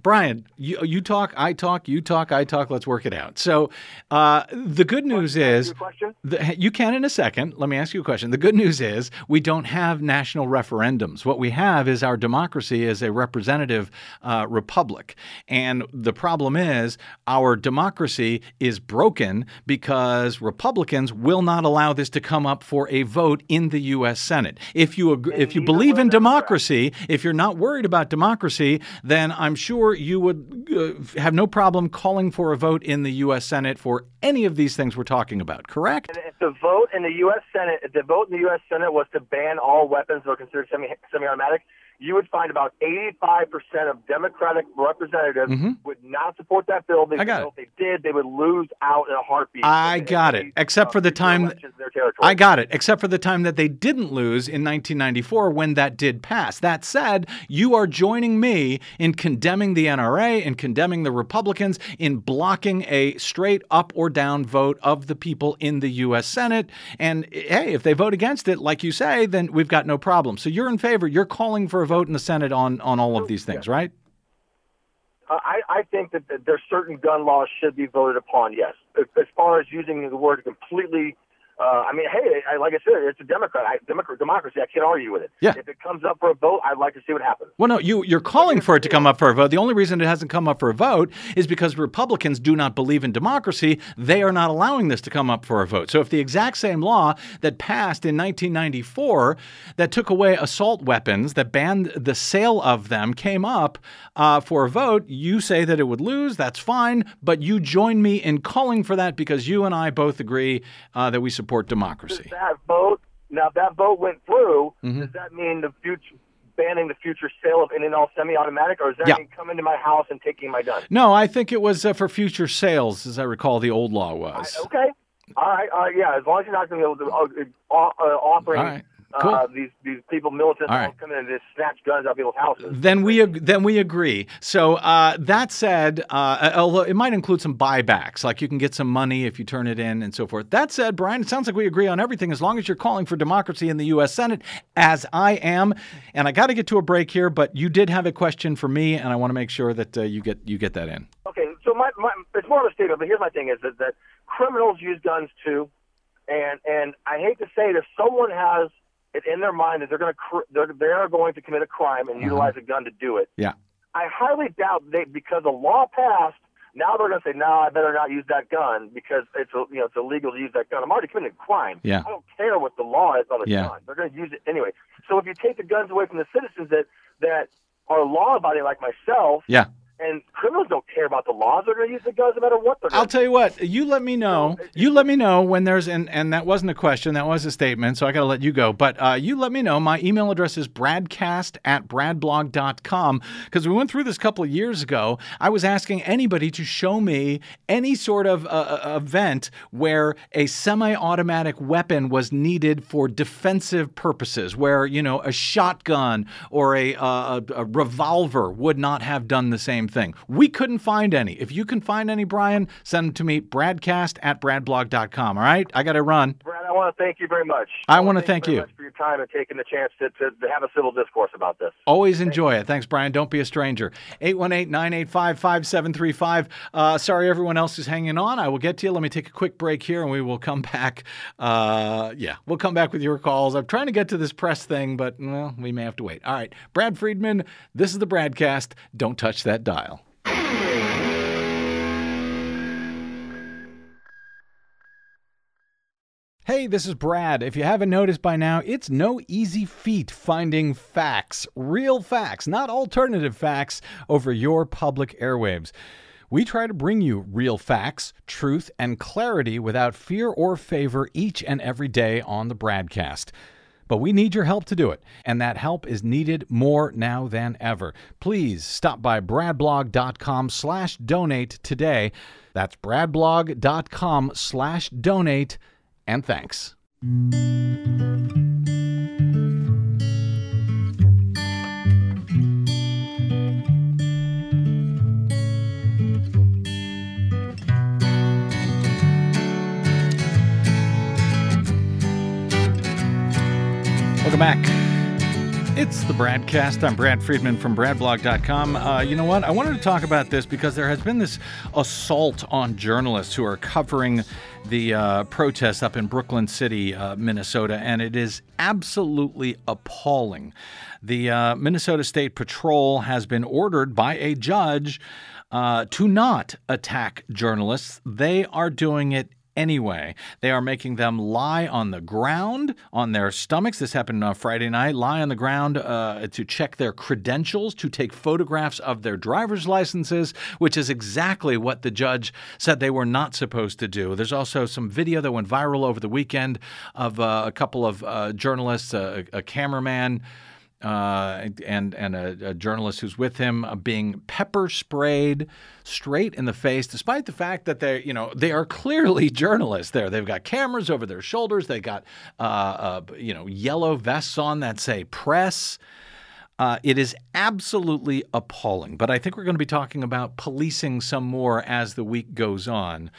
Brian, you talk, I talk, you talk, I talk. Let's work it out. So the good news is... Can I ask you a question? You can in a second. Let me ask you a question. The good news is we don't have national referendums. What we have is our democracy is a representative republic. And the problem is our democracy is broken because Republicans will not allow this to come up for a vote in the U.S. Senate. If you believe in democracy, if you're not worried about democracy, then I'm sure you would have no problem calling for a vote in the U.S. Senate for any of these things we're talking about, correct? And if the vote in the U.S. Senate, was to ban all weapons that are considered semi-automatic, you would find about 85% of Democratic representatives would not support that bill. If they did, they would lose out in a heartbeat. I got it, except for the time that they didn't lose in 1994 when that did pass. That said, you are joining me in condemning the NRA and condemning the Republicans in blocking a straight up or down vote of the people in the U.S. Senate. And hey, if they vote against it, like you say, then we've got no problem. So you're in favor. You're calling for a vote in the Senate on all of these things, right? I think that there's certain gun laws should be voted upon, yes. As far as using the word completely, I mean, hey, like I said, it's a democracy. I can't argue with it. Yeah. If it comes up for a vote, I'd like to see what happens. Well, no, you're calling for it to come up for a vote. The only reason it hasn't come up for a vote is because Republicans do not believe in democracy. They are not allowing this to come up for a vote. So if the exact same law that passed in 1994 that took away assault weapons, that banned the sale of them, came up for a vote, you say that it would lose. That's fine. But you join me in calling for that because you and I both agree that we support democracy. If that vote went through, mm-hmm. Does that mean the future banning the future sale of in and all semi-automatic, or does that mean come into my house and taking my gun? No, I think it was for future sales, as I recall the old law was. All right, as long as you're not going to be able to offering... Cool. These people, militants, right. Come in and just snatch guns out of people's houses. Then we agree. So that said, although it might include some buybacks, like you can get some money if you turn it in and so forth. That said, Brian, it sounds like we agree on everything as long as you're calling for democracy in the U.S. Senate, as I am. And I got to get to a break here, but you did have a question for me, and I want to make sure that you get that in. Okay, so it's more of a statement, but here's my thing is that criminals use guns too, and I hate to say it, if someone has it in their mind that they are going to commit a crime and utilize a gun to do it. Yeah, I highly doubt because the law passed. Now they're going to say, "No, I better not use that gun because it's illegal to use that gun. I'm already committing a crime. Yeah. I don't care what the law is on a gun. They're going to use it anyway." So if you take the guns away from the citizens that are law-abiding like myself, and criminals don't care about the laws. They're going to use the guns no matter what they're doing. I'll tell you what. You let me know. You let me know when there's – and that wasn't a question. That was a statement, so I got to let you go. But you let me know. My email address is bradcast@bradblog.com because we went through this a couple of years ago. I was asking anybody to show me any sort of event where a semi-automatic weapon was needed for defensive purposes, where, a shotgun or a revolver would not have done the same thing. We couldn't find any. If you can find any, Brian, send them to me, bradcast@bradblog.com. All right? I got to run. Brad, I want to thank you very much. I want to thank you very much for your time and taking the chance to have a civil discourse about this. Always enjoy it. Thanks, Brian. Don't be a stranger. 818-985-5735. Sorry, everyone else who's hanging on. I will get to you. Let me take a quick break here, and we will come back. We'll come back with your calls. I'm trying to get to this press thing, but, well, we may have to wait. All right. Brad Friedman, this is the Bradcast. Don't touch that dial. Hey, this is Brad. If you haven't noticed by now, it's no easy feat finding facts, real facts, not alternative facts, over your public airwaves. We try to bring you real facts, truth, and clarity without fear or favor each and every day on the Bradcast. But we need your help to do it, and that help is needed more now than ever. Please stop by bradblog.com/donate today. That's bradblog.com/donate, and thanks. Welcome back. It's the Bradcast. I'm Brad Friedman from bradblog.com. You know what? I wanted to talk about this because there has been this assault on journalists who are covering the protests up in Brooklyn City, Minnesota, and it is absolutely appalling. The Minnesota State Patrol has been ordered by a judge to not attack journalists. They are doing it anyway. They are making them lie on the ground, on their stomachs. This happened on Friday night. Lie on the ground to check their credentials, to take photographs of their driver's licenses, which is exactly what the judge said they were not supposed to do. There's also some video that went viral over the weekend of a couple of journalists, a cameraman, and a journalist who's with him being pepper sprayed straight in the face, despite the fact that they are clearly journalists there. They've got cameras over their shoulders. They got yellow vests on that say press. It is absolutely appalling, but I think we're going to be talking about policing some more as the week goes on.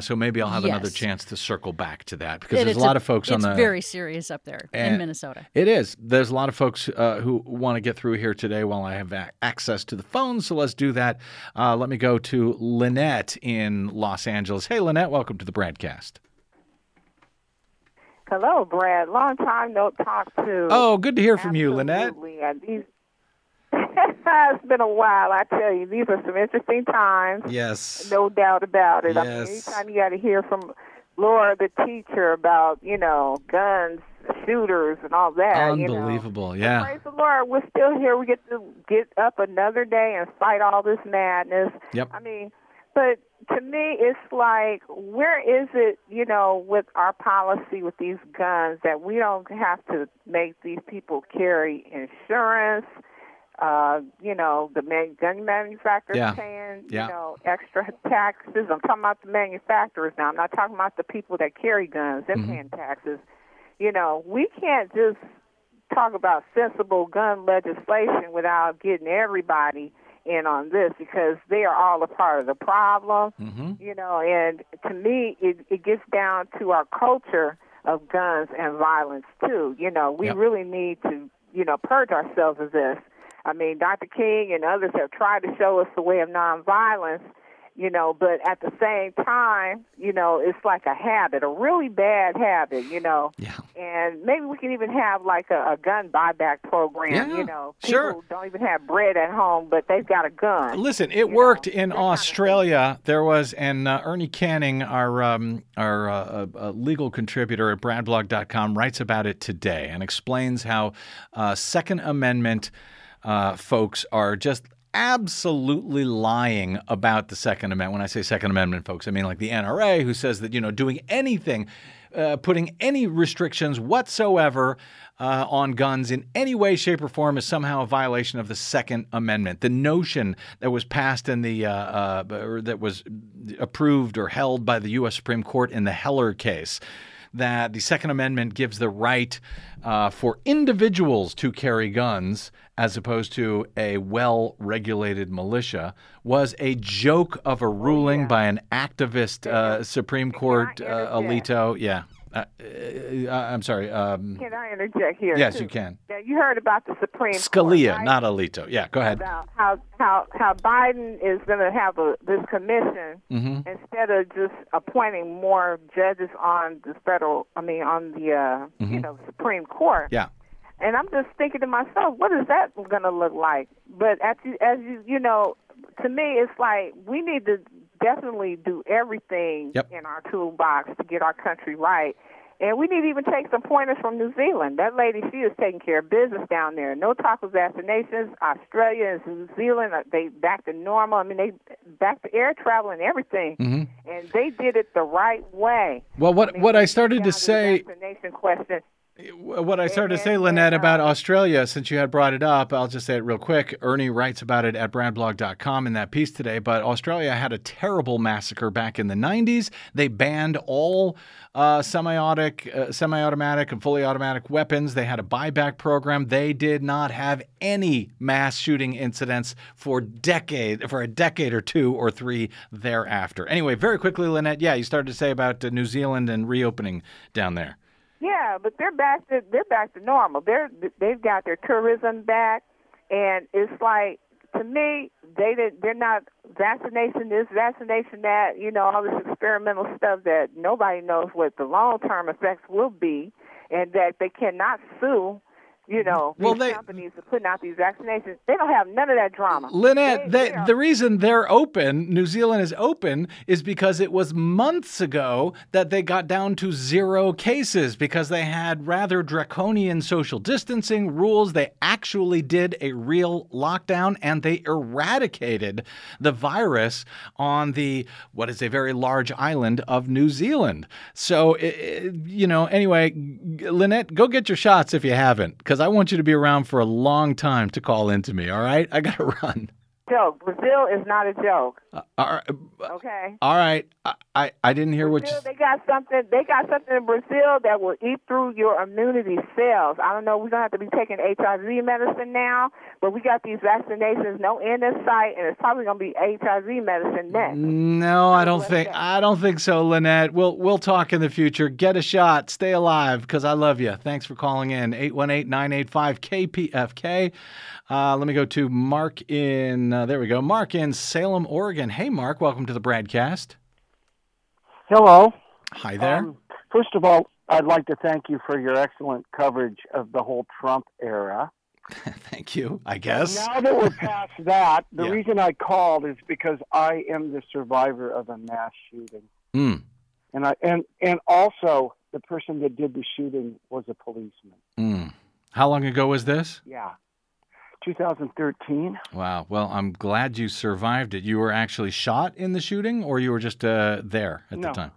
So maybe I'll have another chance to circle back to that because there's a lot of folks on the— It's very serious up there in Minnesota. It is. There's a lot of folks who want to get through here today while I have access to the phone, so let's do that. Let me go to Lynette in Los Angeles. Hey, Lynette, welcome to the BradCast. Hello, Brad. Long time no talk to. Oh, good to hear from you, Lynette. It's been a while, I tell you. These are some interesting times. Yes. No doubt about it. Yes. I mean, anytime you got to hear from Laura, the teacher, about, you know, guns, shooters, and all that. Unbelievable, you know? Yeah. Praise the Lord. We're still here. We get to get up another day and fight all this madness. Yep. I mean, but to me, it's like, where is it, you know, with our policy with these guns that we don't have to make these people carry insurance, you know, the gun manufacturers paying, you know, extra taxes. I'm talking about the manufacturers now. I'm not talking about the people that carry guns. They're paying taxes. You know, we can't just talk about sensible gun legislation without getting everybody in on this, because they are all a part of the problem, you know, and to me, it gets down to our culture of guns and violence, too. You know, we really need to, you know, purge ourselves of this. I mean, Dr. King and others have tried to show us the way of nonviolence, you know, but at the same time, you know, it's like a habit, a really bad habit, you know. Yeah. And maybe we can even have like a gun buyback program, you know. People don't even have bread at home, but they've got a gun. Listen, it worked in Australia. There was, and Ernie Canning, our legal contributor at bradblog.com, writes about it today and explains how Second Amendment folks are just absolutely lying about the Second Amendment. When I say Second Amendment, folks, I mean like the NRA, who says that, you know, doing anything, putting any restrictions whatsoever on guns in any way, shape, or form is somehow a violation of the Second Amendment. The notion that was passed in the that was approved or held by the U.S. Supreme Court in the Heller case, that the Second Amendment gives the right for individuals to carry guns as opposed to a well-regulated militia, was a joke of a ruling by an activist Supreme Court, Alito. Yeah. I'm sorry. Can I interject here? Yes, you can. Yeah, you heard about the Supreme Scalia, Court, right? Not Alito. Yeah, go ahead. About how Biden is going to have this commission instead of just appointing more judges on the Supreme Court. Yeah. And I'm just thinking to myself, what is that going to look like? But as you know, to me, it's like we need to definitely do everything in our toolbox to get our country right. And we need to even take some pointers from New Zealand. That lady, she is taking care of business down there. No talk of vaccinations. Australia and New Zealand, they back to normal. I mean, they back to air travel and everything. And they did it the right way. Well, what I started to say, Lynette, about Australia, since you had brought it up, I'll just say it real quick. Ernie writes about it at bradblog.com in that piece today, but Australia had a terrible massacre back in the 90s. They banned all semi-automatic and fully automatic weapons. They had a buyback program. They did not have any mass shooting incidents for a decade or two or three thereafter. Anyway, very quickly, Lynette, you started to say about New Zealand and reopening down there. Yeah, but they're back to normal. They've got their tourism back, and it's like, to me, they're not vaccination this, vaccination that, you know, all this experimental stuff that nobody knows what the long-term effects will be, and that they cannot sue, you know, these companies are putting out these vaccinations. They don't have none of that drama. Lynette, the reason they're open, New Zealand is open, is because it was months ago that they got down to zero cases because they had rather draconian social distancing rules. They actually did a real lockdown, and they eradicated the virus on what is a very large island of New Zealand. So, you know, anyway, Lynette, go get your shots if you haven't, because I want you to be around for a long time to call into me, all right? I got to run. joke. Brazil is not a joke. Okay. All right. I didn't hear Brazil, what you... They got something in Brazil that will eat through your immunity cells. I don't know. We're going to have to be taking HIV medicine now, but we got these vaccinations. No end in sight, and it's probably going to be HIV medicine next. No, I don't think so, Lynette. We'll talk in the future. Get a shot. Stay alive, because I love you. Thanks for calling in. 818-985-KPFK. Let me go to Mark in... there we go. Mark in Salem, Oregon. Hey, Mark. Welcome to the BradCast. Hello. Hi there. First of all, I'd like to thank you for your excellent coverage of the whole Trump era. Thank you, I guess. Now that we're past that, the reason I called is because I am the survivor of a mass shooting. Mm. And also, the person that did the shooting was a policeman. Mm. How long ago was this? Yeah. 2013. Wow. Well, I'm glad you survived it. You were actually shot in the shooting, or you were just there at the time?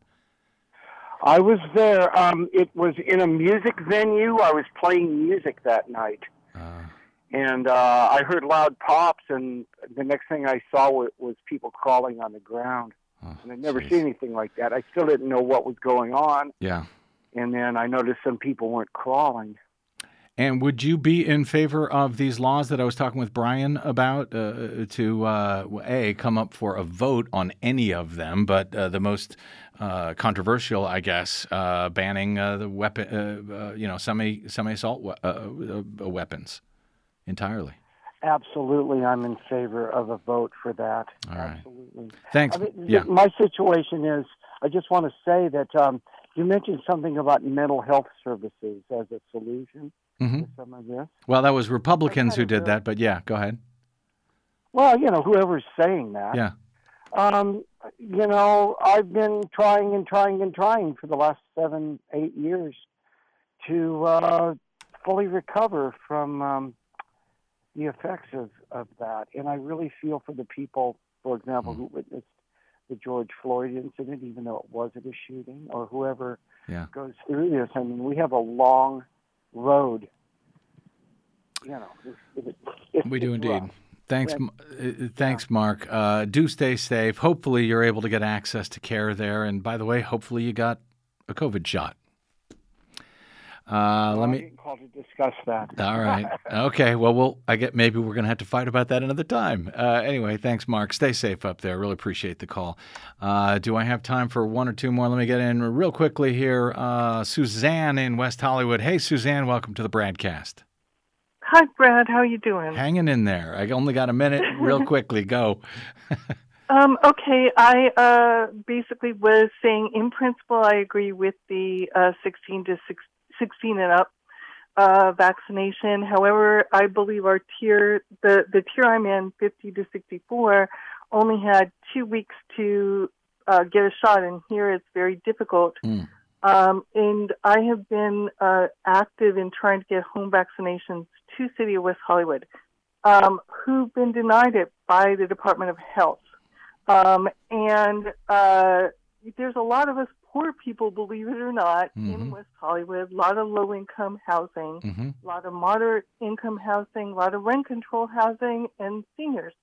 I was there. It was in a music venue. I was playing music that night. And I heard loud pops, and the next thing I saw was people crawling on the ground. Oh, and I'd never seen anything like that. I still didn't know what was going on. Yeah. And then I noticed some people weren't crawling. And would you be in favor of these laws that I was talking with Brian about to come up for a vote on any of them, but the most controversial, I guess, banning the weapon, semi-assault weapons entirely? Absolutely, I'm in favor of a vote for that. All right. Absolutely. Thanks. I mean, my situation is, I just want to say that you mentioned something about mental health services as a solution. Mm-hmm. Some of this. Well, that was Republicans who did that, but yeah, go ahead. Well, whoever's saying that. Yeah. I've been trying for the last 7-8 years to fully recover from the effects of that. And I really feel for the people, for example, who witnessed the George Floyd incident, even though it wasn't a shooting, or whoever goes through this. I mean, we have a long road. We do indeed. Rough. Thanks, Mark. Do stay safe. Hopefully you're able to get access to care there. And by the way, hopefully you got a COVID shot. I didn't call to discuss that. All right. Okay. Well, maybe we're going to have to fight about that another time. Anyway, thanks, Mark. Stay safe up there. Really appreciate the call. Do I have time for one or two more? Let me get in real quickly here. Suzanne in West Hollywood. Hey, Suzanne, welcome to the BradCast. Hi, Brad. How are you doing? Hanging in there. I only got a minute. Real quickly, go. Okay, I basically was saying, in principle, I agree with the 16 and up vaccination. However, I believe our tier, the tier I'm in, 50 to 64, only had 2 weeks to get a shot, and here it's very difficult. Mm. And I have been active in trying to get home vaccinations to City of West Hollywood, who've been denied it by the Department of Health. There's a lot of us poor people, believe it or not, in West Hollywood, a lot of low-income housing, a lot of moderate-income housing, a lot of rent-control housing, and seniors.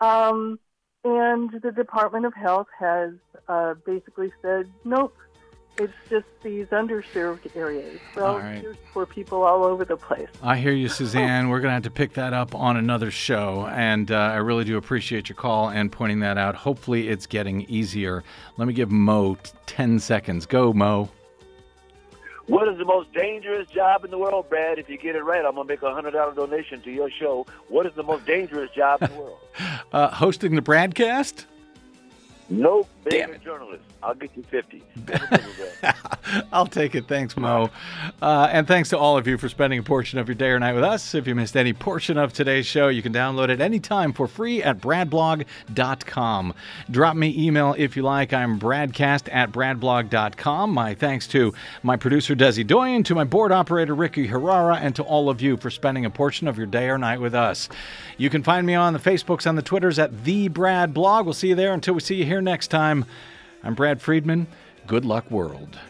And the Department of Health has basically said, nope, it's just these underserved areas. Well, there's poor people all over the place. I hear you, Suzanne. We're going to have to pick that up on another show. And I really do appreciate your call and pointing that out. Hopefully it's getting easier. Let me give Mo 10 seconds. Go, Mo. What is the most dangerous job in the world, Brad? If you get it right, I'm going to make a $100 donation to your show. What is the most dangerous job in the world? Hosting the BradCast? No, being a journalist. I'll get you 50. I'll take it. Thanks, Mo. And thanks to all of you for spending a portion of your day or night with us. If you missed any portion of today's show, you can download it anytime for free at bradblog.com. Drop me email if you like. I'm bradcast@bradblog.com. My thanks to my producer, Desi Doyen, to my board operator, Ricky Herrera, and to all of you for spending a portion of your day or night with us. You can find me on the Facebooks and the Twitters at TheBradBlog. We'll see you there until we see you here next time. I'm Brad Friedman. Good luck, world.